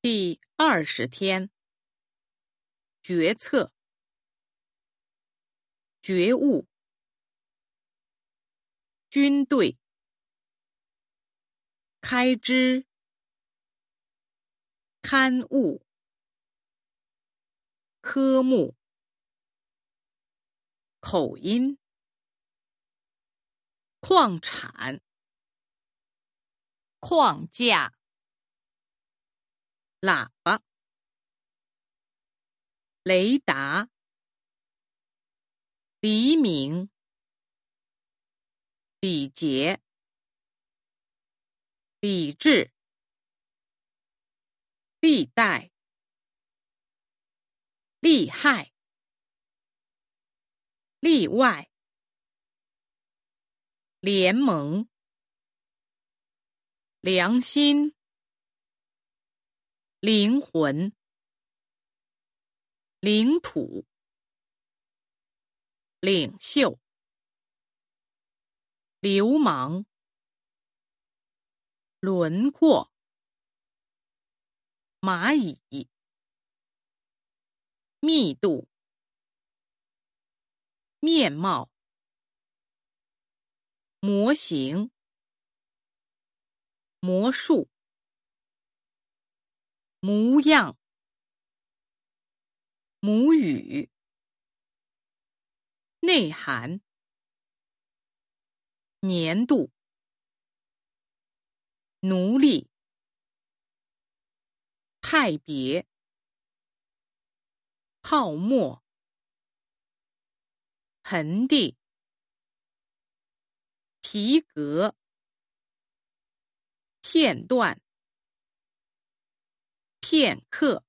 第20天，决策、觉悟、军队、开支、刊物、科目、口音、矿产、框架、喇叭、雷达、黎明、礼节、理智、历代、厉害、例外、联盟、良心、灵魂、领土、领袖、流氓、轮廓、蚂蚁、密度、面貌、模型、魔术、模样、母语、内涵、年度、奴隶、派别、泡沫、盆地、皮革、片段、片刻。